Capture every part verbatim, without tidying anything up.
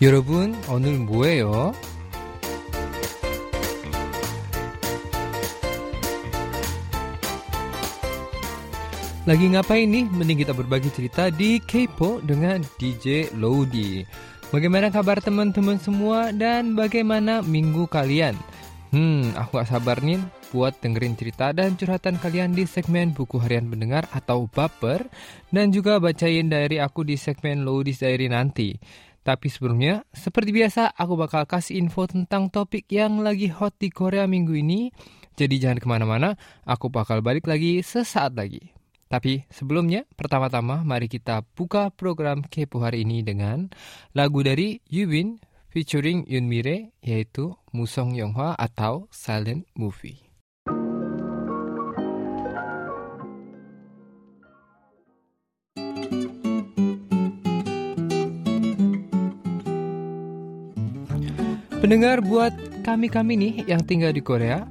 여러분, 오늘 뭐예요? Lagi ngapain nih? Mending kita berbagi cerita di Kepo dengan D J Lodi. Bagaimana kabar teman-teman semua dan bagaimana minggu kalian? Hmm, aku gak sabar nih buat dengerin cerita dan curhatan kalian di segmen buku harian pendengar atau baper, dan juga bacain diary aku di segmen Lodi's Diary nanti. Tapi sebelumnya, seperti biasa aku bakal kasih info tentang topik yang lagi hot di Korea minggu ini. Jadi jangan kemana-mana, aku bakal balik lagi sesaat lagi. Tapi sebelumnya, pertama-tama mari kita buka program Kepo hari ini dengan lagu dari Yubin featuring Yunmire, yaitu Musong Yeonghwa atau Silent Movie. Pendengar, buat kami-kami nih yang tinggal di Korea,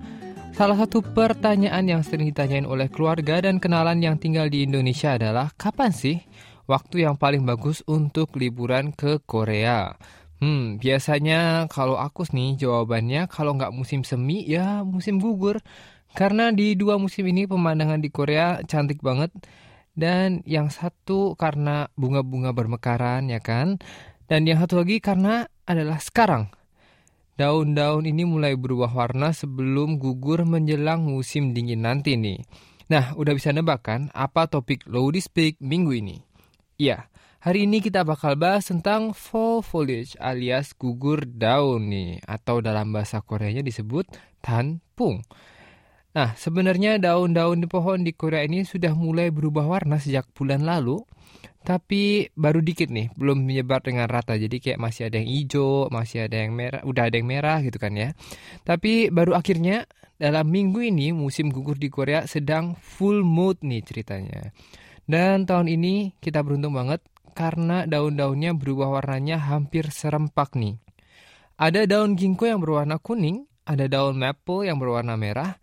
salah satu pertanyaan yang sering ditanyain oleh keluarga dan kenalan yang tinggal di Indonesia adalah, kapan sih waktu yang paling bagus untuk liburan ke Korea? Hmm, biasanya kalau aku nih jawabannya kalau nggak musim semi ya musim gugur. Karena di dua musim ini pemandangan di Korea cantik banget. Dan yang satu karena bunga-bunga bermekaran ya kan. Dan yang satu lagi karena adalah sekarang. Daun-daun ini mulai berubah warna sebelum gugur menjelang musim dingin nanti nih. Nah, udah bisa nebak kan apa topik Lodi Speak minggu ini? Iya. Hari ini kita bakal bahas tentang fall foliage alias gugur daun nih, atau dalam bahasa Koreanya disebut tanpung. Nah, sebenarnya daun-daun di pohon di Korea ini sudah mulai berubah warna sejak bulan lalu, tapi baru dikit nih, belum menyebar dengan rata. Jadi kayak masih ada yang hijau, masih ada yang merah, udah ada yang merah gitu kan ya. Tapi baru akhirnya dalam minggu ini musim gugur di Korea sedang full mood nih ceritanya. Dan tahun ini kita beruntung banget karena daun-daunnya berubah warnanya hampir serempak nih. Ada daun ginkgo yang berwarna kuning, ada daun maple yang berwarna merah,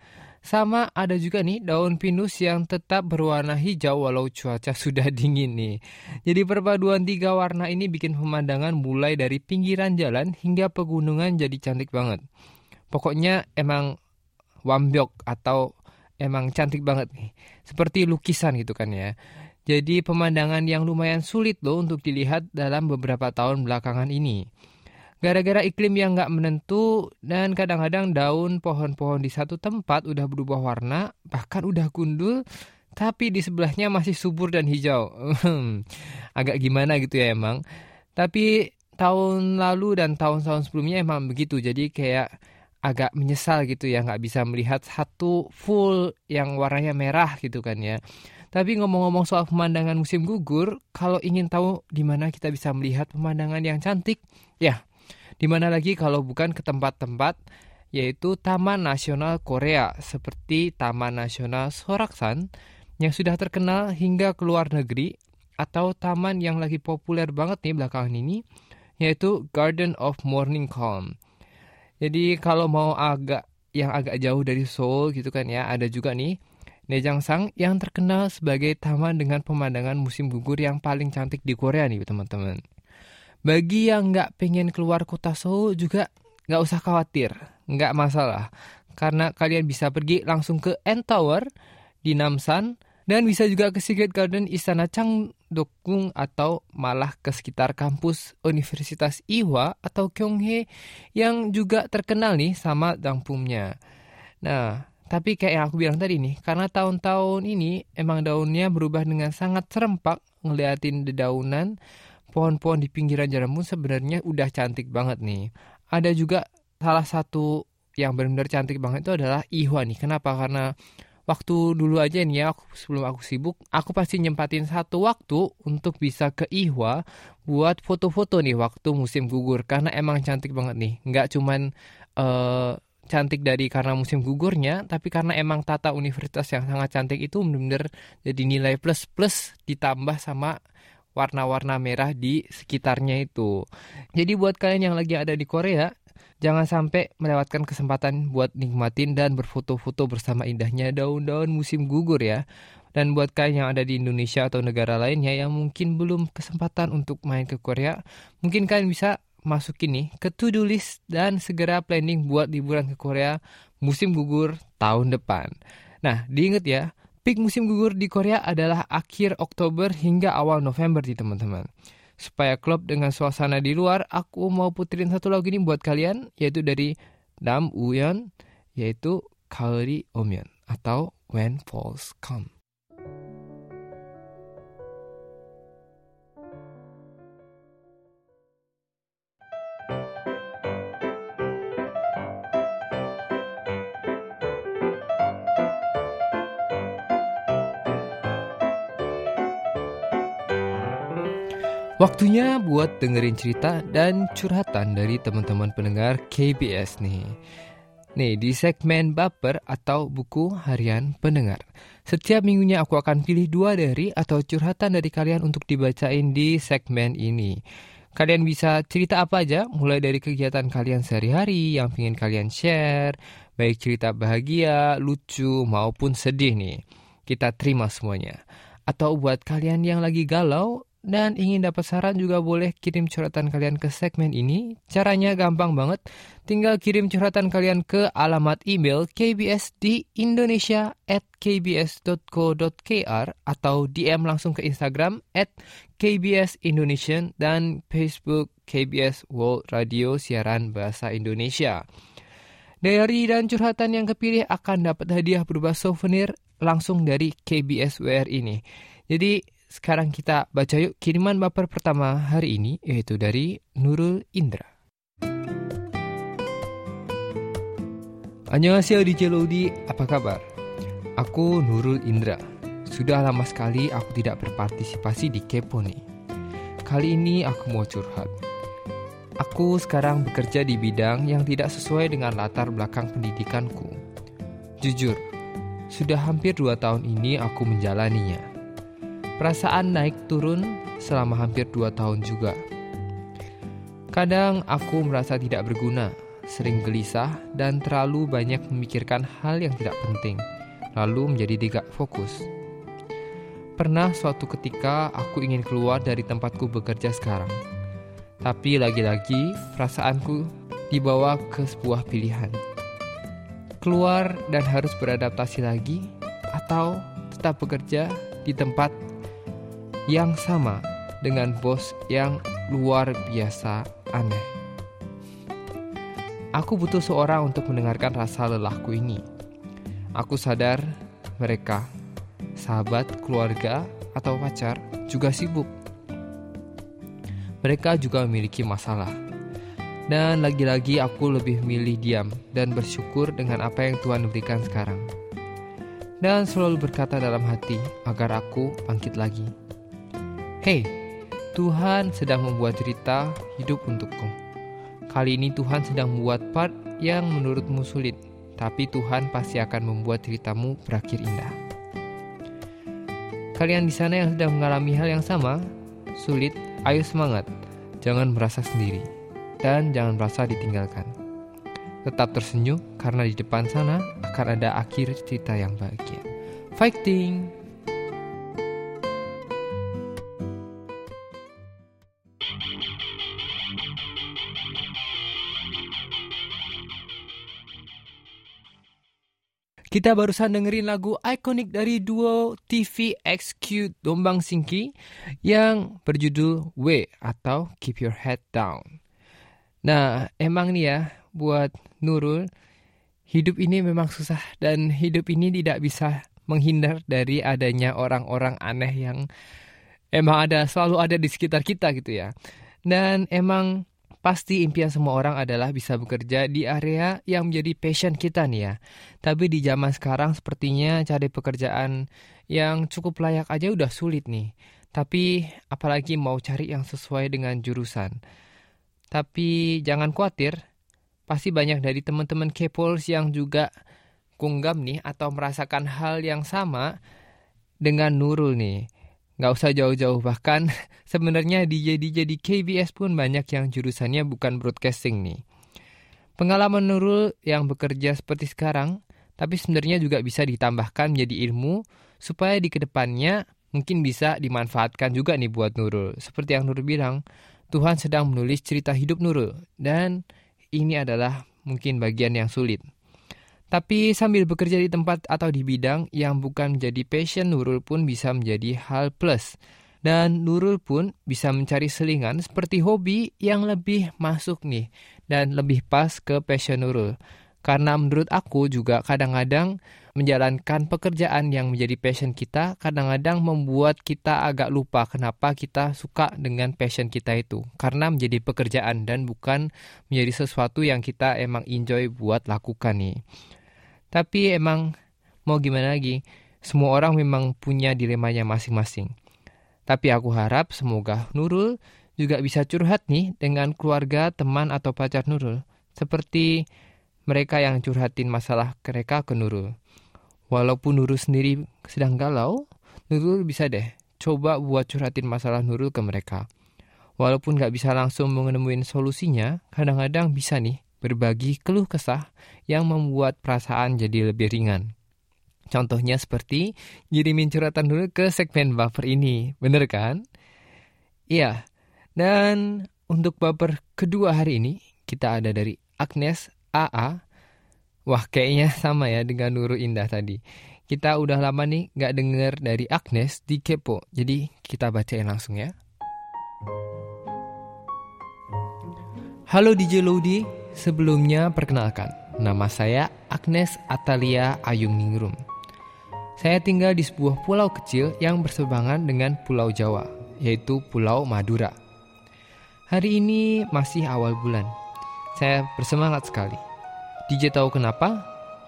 sama ada juga nih daun pinus yang tetap berwarna hijau walau cuaca sudah dingin nih. Jadi perpaduan tiga warna ini bikin pemandangan mulai dari pinggiran jalan hingga pegunungan jadi cantik banget. Pokoknya emang wambyok atau emang cantik banget nih. Seperti lukisan gitu kan ya. Jadi pemandangan yang lumayan sulit loh untuk dilihat dalam beberapa tahun belakangan ini. Gara-gara iklim yang gak menentu dan kadang-kadang daun pohon-pohon di satu tempat udah berubah warna, bahkan udah gundul, tapi di sebelahnya masih subur dan hijau. Agak gimana gitu ya emang. Tapi tahun lalu dan tahun-tahun sebelumnya emang begitu. Jadi kayak agak menyesal gitu ya gak bisa melihat satu full yang warnanya merah gitu kan ya. Tapi ngomong-ngomong soal pemandangan musim gugur, kalau ingin tahu di mana kita bisa melihat pemandangan yang cantik, ya di mana lagi kalau bukan ke tempat-tempat yaitu Taman Nasional Korea seperti Taman Nasional Seoraksan yang sudah terkenal hingga ke luar negeri, atau taman yang lagi populer banget nih belakangan ini yaitu Garden of Morning Calm. Jadi kalau mau agak yang agak jauh dari Seoul gitu kan ya, ada juga nih Naejangsan yang terkenal sebagai taman dengan pemandangan musim gugur yang paling cantik di Korea nih teman-teman. Bagi yang nggak pengen keluar kota Seoul juga nggak usah khawatir, nggak masalah. Karena kalian bisa pergi langsung ke N Tower di Namsan dan bisa juga ke Secret Garden Istana Changdeokgung atau malah ke sekitar kampus Universitas Ewha atau Kyunghee yang juga terkenal nih sama dampumnya. Nah, tapi kayak yang aku bilang tadi nih, karena tahun-tahun ini emang daunnya berubah dengan sangat serempak, ngeliatin dedaunan, pohon-pohon di pinggiran jalan pun sebenarnya udah cantik banget nih. Ada juga salah satu yang benar-benar cantik banget itu adalah Ewha nih. Kenapa? Karena waktu dulu aja nih ya, aku, sebelum aku sibuk, aku pasti nyempatin satu waktu untuk bisa ke Ewha buat foto-foto nih waktu musim gugur. Karena emang cantik banget nih. Nggak cuman... Uh, cantik dari karena musim gugurnya, tapi karena emang tata universitas yang sangat cantik itu benar-benar jadi nilai plus-plus ditambah sama warna-warna merah di sekitarnya itu. Jadi buat kalian yang lagi ada di Korea, jangan sampai melewatkan kesempatan buat nikmatin dan berfoto-foto bersama indahnya daun-daun musim gugur ya. Dan buat kalian yang ada di Indonesia atau negara lainnya yang mungkin belum kesempatan untuk main ke Korea, mungkin kalian bisa masukin nih ke to-do list dan segera planning buat liburan ke Korea musim gugur tahun depan. Nah, diingat ya, peak musim gugur di Korea adalah akhir Oktober hingga awal November nih teman-teman. Supaya klop dengan suasana di luar, aku mau puterin satu lagu ini buat kalian, yaitu dari Nam Uyeon, yaitu Gaeuri Omyeon atau When Falls Come. Waktunya buat dengerin cerita dan curhatan dari teman-teman pendengar K B S nih. Nih, di segmen Baper atau Buku Harian Pendengar. Setiap minggunya aku akan pilih dua dari atau curhatan dari kalian untuk dibacain di segmen ini. Kalian bisa cerita apa aja, mulai dari kegiatan kalian sehari-hari yang ingin kalian share, baik cerita bahagia, lucu, maupun sedih nih. Kita terima semuanya. Atau buat kalian yang lagi galau, dan ingin dapat saran juga boleh kirim curhatan kalian ke segmen ini. Caranya gampang banget. Tinggal kirim curhatan kalian ke alamat email k b s di indonesia at k b s dot co dot k r atau D M langsung ke Instagram at kbsindonesian dan Facebook K B S World Radio Siaran Bahasa Indonesia. Diary dan curhatan yang kepilih akan dapat hadiah berupa souvenir langsung dari K B S W R ini. Jadi sekarang kita baca yuk kiriman baper pertama hari ini, yaitu dari Nurul Indra. Annyeonghaseyo D J Lodi, apa kabar? Aku Nurul Indra. Sudah lama sekali aku tidak berpartisipasi di Kepo nih. Kali ini aku mau curhat. Aku sekarang bekerja di bidang yang tidak sesuai dengan latar belakang pendidikanku. Jujur, sudah hampir dua tahun ini aku menjalaninya. Perasaan naik turun selama hampir dua tahun juga. Kadang aku merasa tidak berguna, sering gelisah, dan terlalu banyak memikirkan hal yang tidak penting, lalu menjadi tidak fokus. Pernah suatu ketika aku ingin keluar dari tempatku bekerja sekarang, tapi lagi-lagi perasaanku dibawa ke sebuah pilihan. Keluar dan harus beradaptasi lagi, atau tetap bekerja di tempat yang sama dengan bos yang luar biasa aneh. Aku butuh seorang untuk mendengarkan rasa lelahku ini. Aku sadar mereka, sahabat, keluarga, atau pacar juga sibuk. Mereka juga memiliki masalah. Dan lagi-lagi aku lebih milih diam dan bersyukur dengan apa yang Tuhan berikan sekarang. Dan selalu berkata dalam hati agar aku bangkit lagi. Hei, Tuhan sedang membuat cerita hidup untukku. Kali ini Tuhan sedang membuat part yang menurutmu sulit, tapi Tuhan pasti akan membuat ceritamu berakhir indah. Kalian di sana yang sedang mengalami hal yang sama, sulit, ayo semangat. Jangan merasa sendiri, dan jangan merasa ditinggalkan. Tetap tersenyum, karena di depan sana akan ada akhir cerita yang bahagia. Fighting! Kita barusan dengerin lagu ikonik dari duo T V X Q Dombang Singki yang berjudul W atau Keep Your Head Down. Nah, emang nih ya buat Nurul, hidup ini memang susah dan hidup ini tidak bisa menghindar dari adanya orang-orang aneh yang emang ada, selalu ada di sekitar kita gitu ya. Dan emang pasti impian semua orang adalah bisa bekerja di area yang menjadi passion kita nih ya. Tapi di zaman sekarang sepertinya cari pekerjaan yang cukup layak aja udah sulit nih. Tapi apalagi mau cari yang sesuai dengan jurusan. Tapi jangan khawatir, pasti banyak dari teman-teman K-Pols yang juga kunggam nih atau merasakan hal yang sama dengan Nurul nih. Nggak usah jauh-jauh, bahkan sebenarnya D J D J di K B S pun banyak yang jurusannya bukan broadcasting nih. Pengalaman Nurul yang bekerja seperti sekarang, tapi sebenarnya juga bisa ditambahkan menjadi ilmu, supaya di kedepannya mungkin bisa dimanfaatkan juga nih buat Nurul. Seperti yang Nurul bilang, Tuhan sedang menulis cerita hidup Nurul, dan ini adalah mungkin bagian yang sulit. Tapi sambil bekerja di tempat atau di bidang yang bukan menjadi passion Nurul pun bisa menjadi hal plus. Dan Nurul pun bisa mencari selingan seperti hobi yang lebih masuk nih dan lebih pas ke passion Nurul. Karena menurut aku juga kadang-kadang menjalankan pekerjaan yang menjadi passion kita kadang-kadang membuat kita agak lupa kenapa kita suka dengan passion kita itu. Karena menjadi pekerjaan dan bukan menjadi sesuatu yang kita emang enjoy buat lakukan nih. Tapi emang mau gimana lagi, semua orang memang punya dilemanya masing-masing. Tapi aku harap semoga Nurul juga bisa curhat nih dengan keluarga, teman, atau pacar Nurul. Seperti mereka yang curhatin masalah mereka ke Nurul. Walaupun Nurul sendiri sedang galau, Nurul bisa deh coba buat curhatin masalah Nurul ke mereka. Walaupun gak bisa langsung menemuin solusinya, kadang-kadang bisa nih berbagi keluh kesah yang membuat perasaan jadi lebih ringan. Contohnya seperti ngirimin curhatan Nurul ke segmen baper ini, bener kan? Iya, dan untuk baper kedua hari ini kita ada dari Agnes A A. Wah, kayaknya sama ya dengan Nurul Indah tadi. Kita udah lama nih gak dengar dari Agnes di Kepo. Jadi kita bacain langsung ya. Halo D J Lodi, sebelumnya perkenalkan, nama saya Agnes Atalia Ayungningrum. Saya tinggal di sebuah pulau kecil yang berseberangan dengan Pulau Jawa, yaitu Pulau Madura. Hari ini masih awal bulan. Saya bersemangat sekali. D J tahu kenapa?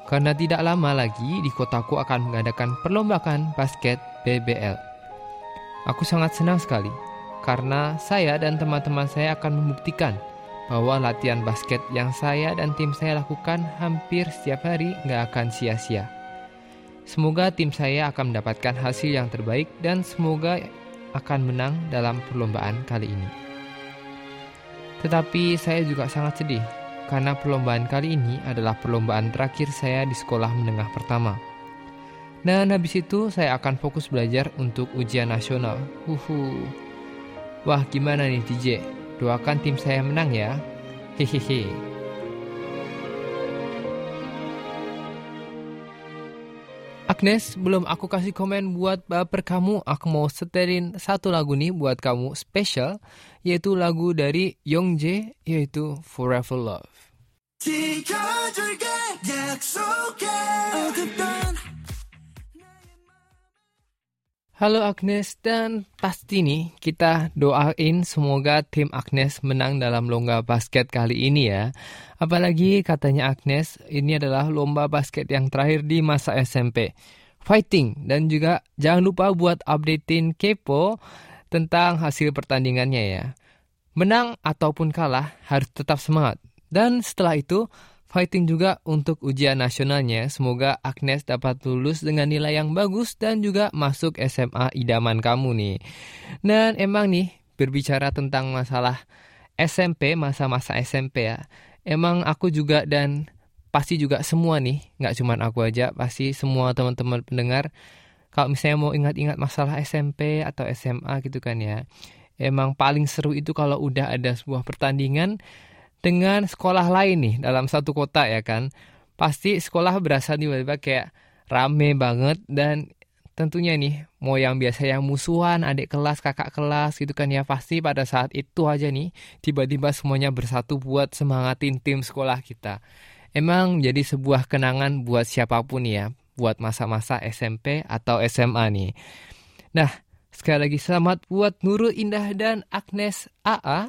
Karena tidak lama lagi di kotaku akan mengadakan perlombaan basket B B L. Aku sangat senang sekali karena saya dan teman-teman saya akan membuktikan bahwa latihan basket yang saya dan tim saya lakukan hampir setiap hari nggak akan sia-sia. Semoga tim saya akan mendapatkan hasil yang terbaik dan semoga akan menang dalam perlombaan kali ini. Tetapi saya juga sangat sedih karena perlombaan kali ini adalah perlombaan terakhir saya di sekolah menengah pertama. Dan habis itu saya akan fokus belajar untuk ujian nasional. Uhu. Wah, gimana nih D J? Doakan tim saya menang ya. Hehehe. Agnes, belum aku kasih komen buat baper kamu, aku mau setelin satu lagu nih buat kamu spesial, yaitu lagu dari Yongjae, yaitu Forever Love. Halo Agnes, dan pasti nih kita doain semoga tim Agnes menang dalam lomba basket kali ini ya. Apalagi katanya Agnes, ini adalah lomba basket yang terakhir di masa S M P. Fighting! Dan juga jangan lupa buat updatein Kepo tentang hasil pertandingannya ya. Menang ataupun kalah harus tetap semangat. Dan setelah itu, fighting juga untuk ujian nasionalnya. Semoga Agnes dapat lulus dengan nilai yang bagus dan juga masuk S M A idaman kamu nih. Dan emang nih, berbicara tentang masalah S M P, masa-masa S M P ya. Emang aku juga dan pasti juga semua nih, gak cuman aku aja, pasti semua teman-teman pendengar, kalau misalnya mau ingat-ingat masalah S M P atau S M A gitu kan ya, emang paling seru itu kalau udah ada sebuah pertandingan dengan sekolah lain nih dalam satu kota ya kan. Pasti sekolah berasa tiba-tiba kayak rame banget dan tentunya nih, mau yang biasa yang musuhan, adik kelas, kakak kelas gitu kan ya, pasti pada saat itu aja nih, tiba-tiba semuanya bersatu buat semangatin tim sekolah kita. Emang jadi sebuah kenangan buat siapapun ya, buat masa-masa S M P atau S M A nih. Nah, sekali lagi selamat buat Nurul Indah dan Agnes A A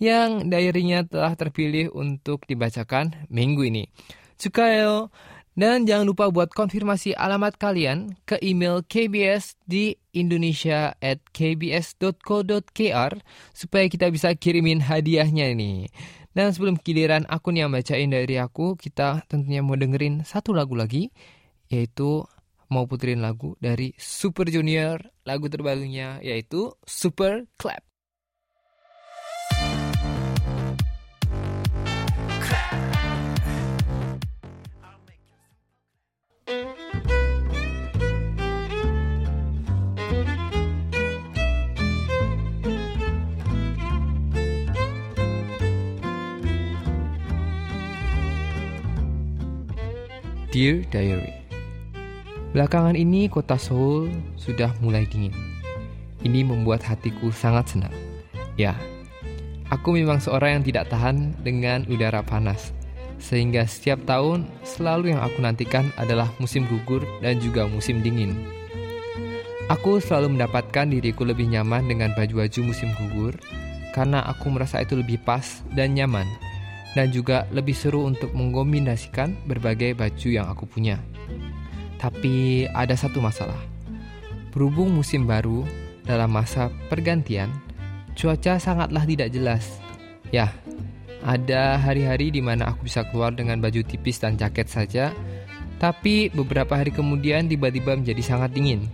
yang diarinya telah terpilih untuk dibacakan minggu ini. Tsukayo! Dan jangan lupa buat konfirmasi alamat kalian ke email K B S di indonesia at k b s dot co dot k r supaya kita bisa kirimin hadiahnya nih. Dan sebelum giliran akun yang bacain dari aku, kita tentunya mau dengerin satu lagu lagi, yaitu mau puterin lagu dari Super Junior, lagu terbarunya yaitu Super Clap. Dear Diary. Belakangan ini kota Seoul sudah mulai dingin. Ini membuat hatiku sangat senang. Ya, aku memang seorang yang tidak tahan dengan udara panas, sehingga setiap tahun selalu yang aku nantikan adalah musim gugur dan juga musim dingin. Aku selalu mendapatkan diriku lebih nyaman dengan baju-baju musim gugur karena aku merasa itu lebih pas dan nyaman dan juga lebih seru untuk mengkombinasikan berbagai baju yang aku punya. Tapi ada satu masalah. Berhubung musim baru dalam masa pergantian, cuaca sangatlah tidak jelas. Ya, ada hari-hari di mana aku bisa keluar dengan baju tipis dan jaket saja, tapi beberapa hari kemudian tiba-tiba menjadi sangat dingin.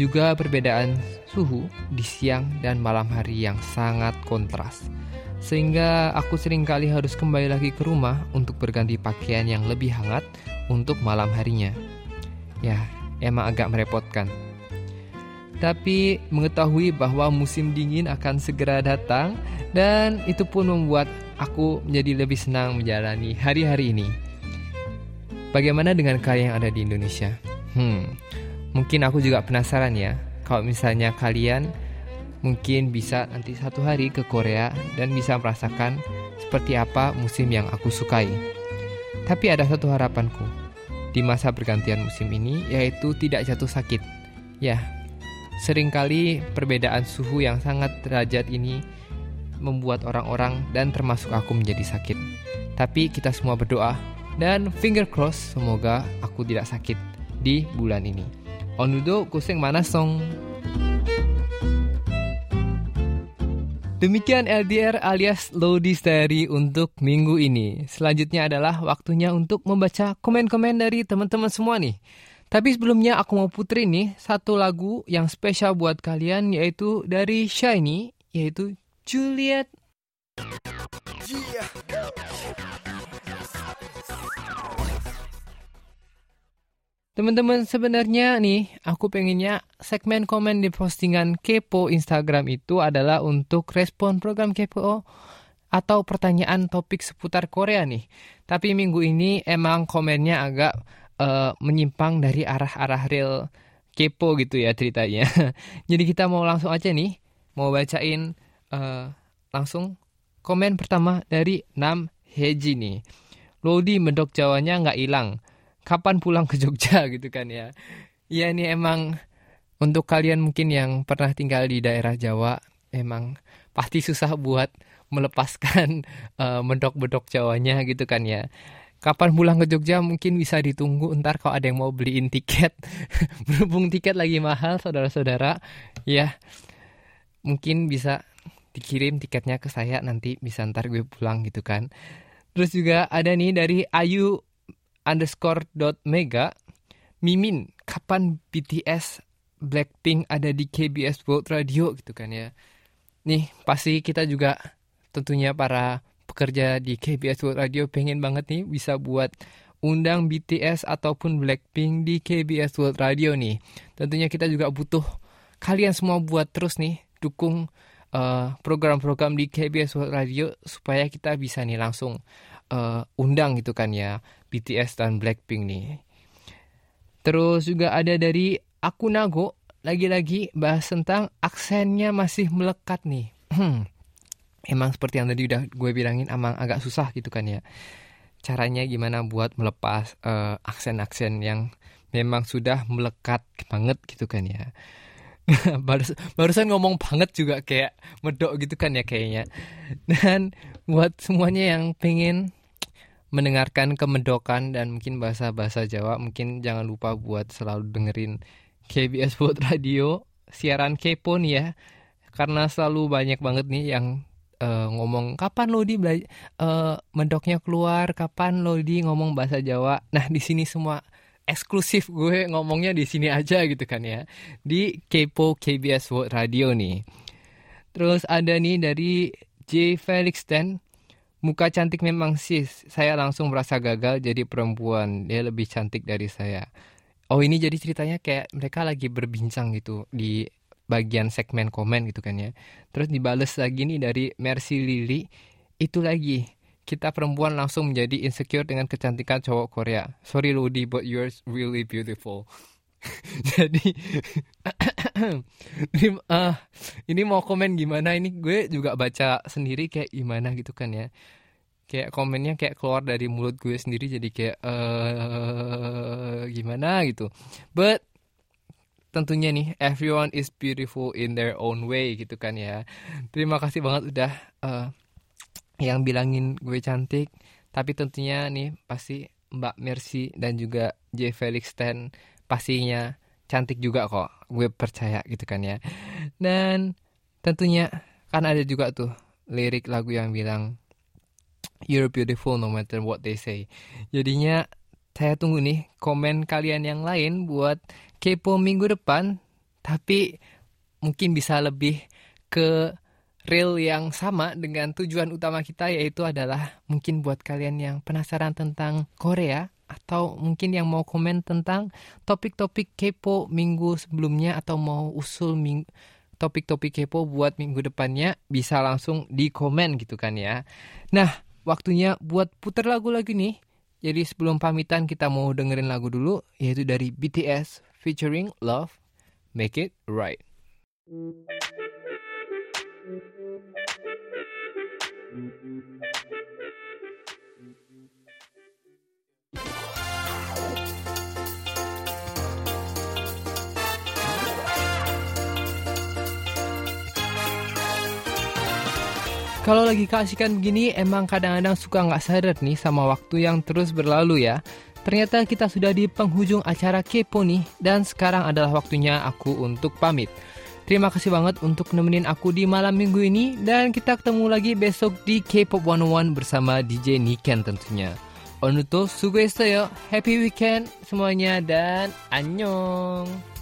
Juga perbedaan suhu di siang dan malam hari yang sangat kontras, sehingga aku seringkali harus kembali lagi ke rumah untuk berganti pakaian yang lebih hangat untuk malam harinya. Ya, emang agak merepotkan. Tapi mengetahui bahwa musim dingin akan segera datang, dan itu pun membuat aku menjadi lebih senang menjalani hari-hari ini. Bagaimana dengan kalian yang ada di Indonesia? Hmm... Mungkin aku juga penasaran ya, kalau misalnya kalian mungkin bisa nanti satu hari ke Korea dan bisa merasakan seperti apa musim yang aku sukai. Tapi ada satu harapanku di masa pergantian musim ini, yaitu tidak jatuh sakit. Ya, seringkali perbedaan suhu yang sangat derajat ini membuat orang-orang dan termasuk aku menjadi sakit. Tapi kita semua berdoa dan finger cross semoga aku tidak sakit di bulan ini. Onudo kuseng mana song. Demikian L D R alias Low Diary untuk minggu ini. Selanjutnya adalah waktunya untuk membaca komen-komen dari teman-teman semua nih. Tapi sebelumnya aku mau puterin nih satu lagu yang spesial buat kalian, yaitu dari Shiny, yaitu Juliet. Yeah. Teman-teman, sebenarnya nih, aku pengennya segmen komen di postingan Kepo Instagram itu adalah untuk respon program Kepo atau pertanyaan topik seputar Korea nih. Tapi minggu ini emang komennya agak uh, menyimpang dari arah-arah real Kepo gitu ya ceritanya. Jadi kita mau langsung aja nih, mau bacain uh, langsung komen pertama dari Nam Heji nih. Lodi medok Jawanya nggak hilang. Kapan pulang ke Jogja gitu kan ya. Ya ini emang untuk kalian mungkin yang pernah tinggal di daerah Jawa, emang pasti susah buat melepaskan uh, mendok-bedok Jawanya gitu kan ya. Kapan pulang ke Jogja mungkin bisa ditunggu ntar kalau ada yang mau beliin tiket. Berhubung tiket lagi mahal saudara-saudara. Ya mungkin bisa dikirim tiketnya ke saya nanti bisa ntar gue pulang gitu kan. Terus juga ada nih dari Ayu underscore dot mega Mimin, kapan B T S Blackpink ada di K B S World Radio gitu kan ya. Nih pasti kita juga tentunya para pekerja di K B S World Radio pengen banget nih bisa buat undang B T S ataupun Blackpink di K B S World Radio nih. Tentunya kita juga butuh kalian semua buat terus nih dukung uh, program-program di K B S World Radio supaya kita bisa nih langsung Uh, undang gitu kan ya B T S dan Blackpink nih. Terus juga ada dari aku Nago, lagi-lagi bahas tentang aksennya masih melekat nih. Emang seperti yang tadi udah gue bilangin, emang agak susah gitu kan ya. Caranya gimana buat melepas uh, aksen-aksen yang memang sudah melekat banget gitu kan ya. Barus, barusan ngomong banget juga kayak medok gitu kan ya kayaknya. Dan buat semuanya yang pengen mendengarkan kemedokan dan mungkin bahasa-bahasa Jawa, mungkin jangan lupa buat selalu dengerin K B S World Radio siaran Kepo nih ya. Karena selalu banyak banget nih yang uh, ngomong kapan Lodi bela- uh, medoknya keluar, kapan Lodi ngomong bahasa Jawa. Nah di sini semua eksklusif gue ngomongnya di sini aja gitu kan ya, di Kepo K B S World Radio nih. Terus ada nih dari J Felix Tan, muka cantik memang sis, saya langsung merasa gagal jadi perempuan, dia lebih cantik dari saya. Oh ini jadi ceritanya kayak mereka lagi berbincang gitu di bagian segmen komen gitu kan ya. Terus dibales lagi nih dari Mercy Lily, itu lagi kita perempuan langsung menjadi insecure dengan kecantikan cowok Korea. Sorry Rudy, but you're really beautiful. Jadi ini, uh, ini mau komen gimana, ini gue juga baca sendiri kayak gimana gitu kan ya. Kayak komennya kayak keluar dari mulut gue sendiri, jadi kayak uh, gimana gitu. But tentunya nih, everyone is beautiful in their own way gitu kan ya. Terima kasih banget udah uh, yang bilangin gue cantik. Tapi tentunya nih pasti Mbak Mercy dan juga J Felix Tan pastinya cantik juga kok, gue percaya gitu kan ya. Dan tentunya kan ada juga tuh lirik lagu yang bilang you're beautiful no matter what they say. Jadinya saya tunggu nih komen kalian yang lain buat Kepo minggu depan, tapi mungkin bisa lebih ke real yang sama dengan tujuan utama kita, yaitu adalah mungkin buat kalian yang penasaran tentang Korea atau mungkin yang mau komen tentang topik-topik kepo minggu sebelumnya atau mau usul ming- topik-topik kepo buat minggu depannya, bisa langsung di komen gitu kan ya. Nah, waktunya buat puter lagu lagi nih. Jadi sebelum pamitan kita mau dengerin lagu dulu, yaitu dari B T S featuring Love, Make It Right. Kalau lagi keasikan begini, emang kadang-kadang suka nggak sadar nih sama waktu yang terus berlalu ya. Ternyata kita sudah di penghujung acara Kepo nih, dan sekarang adalah waktunya aku untuk pamit. Terima kasih banget untuk nemenin aku di malam minggu ini, dan kita ketemu lagi besok di K-pop seratus satu bersama D J Niken tentunya. Onuto suguesto yo, happy weekend semuanya, dan annyeong!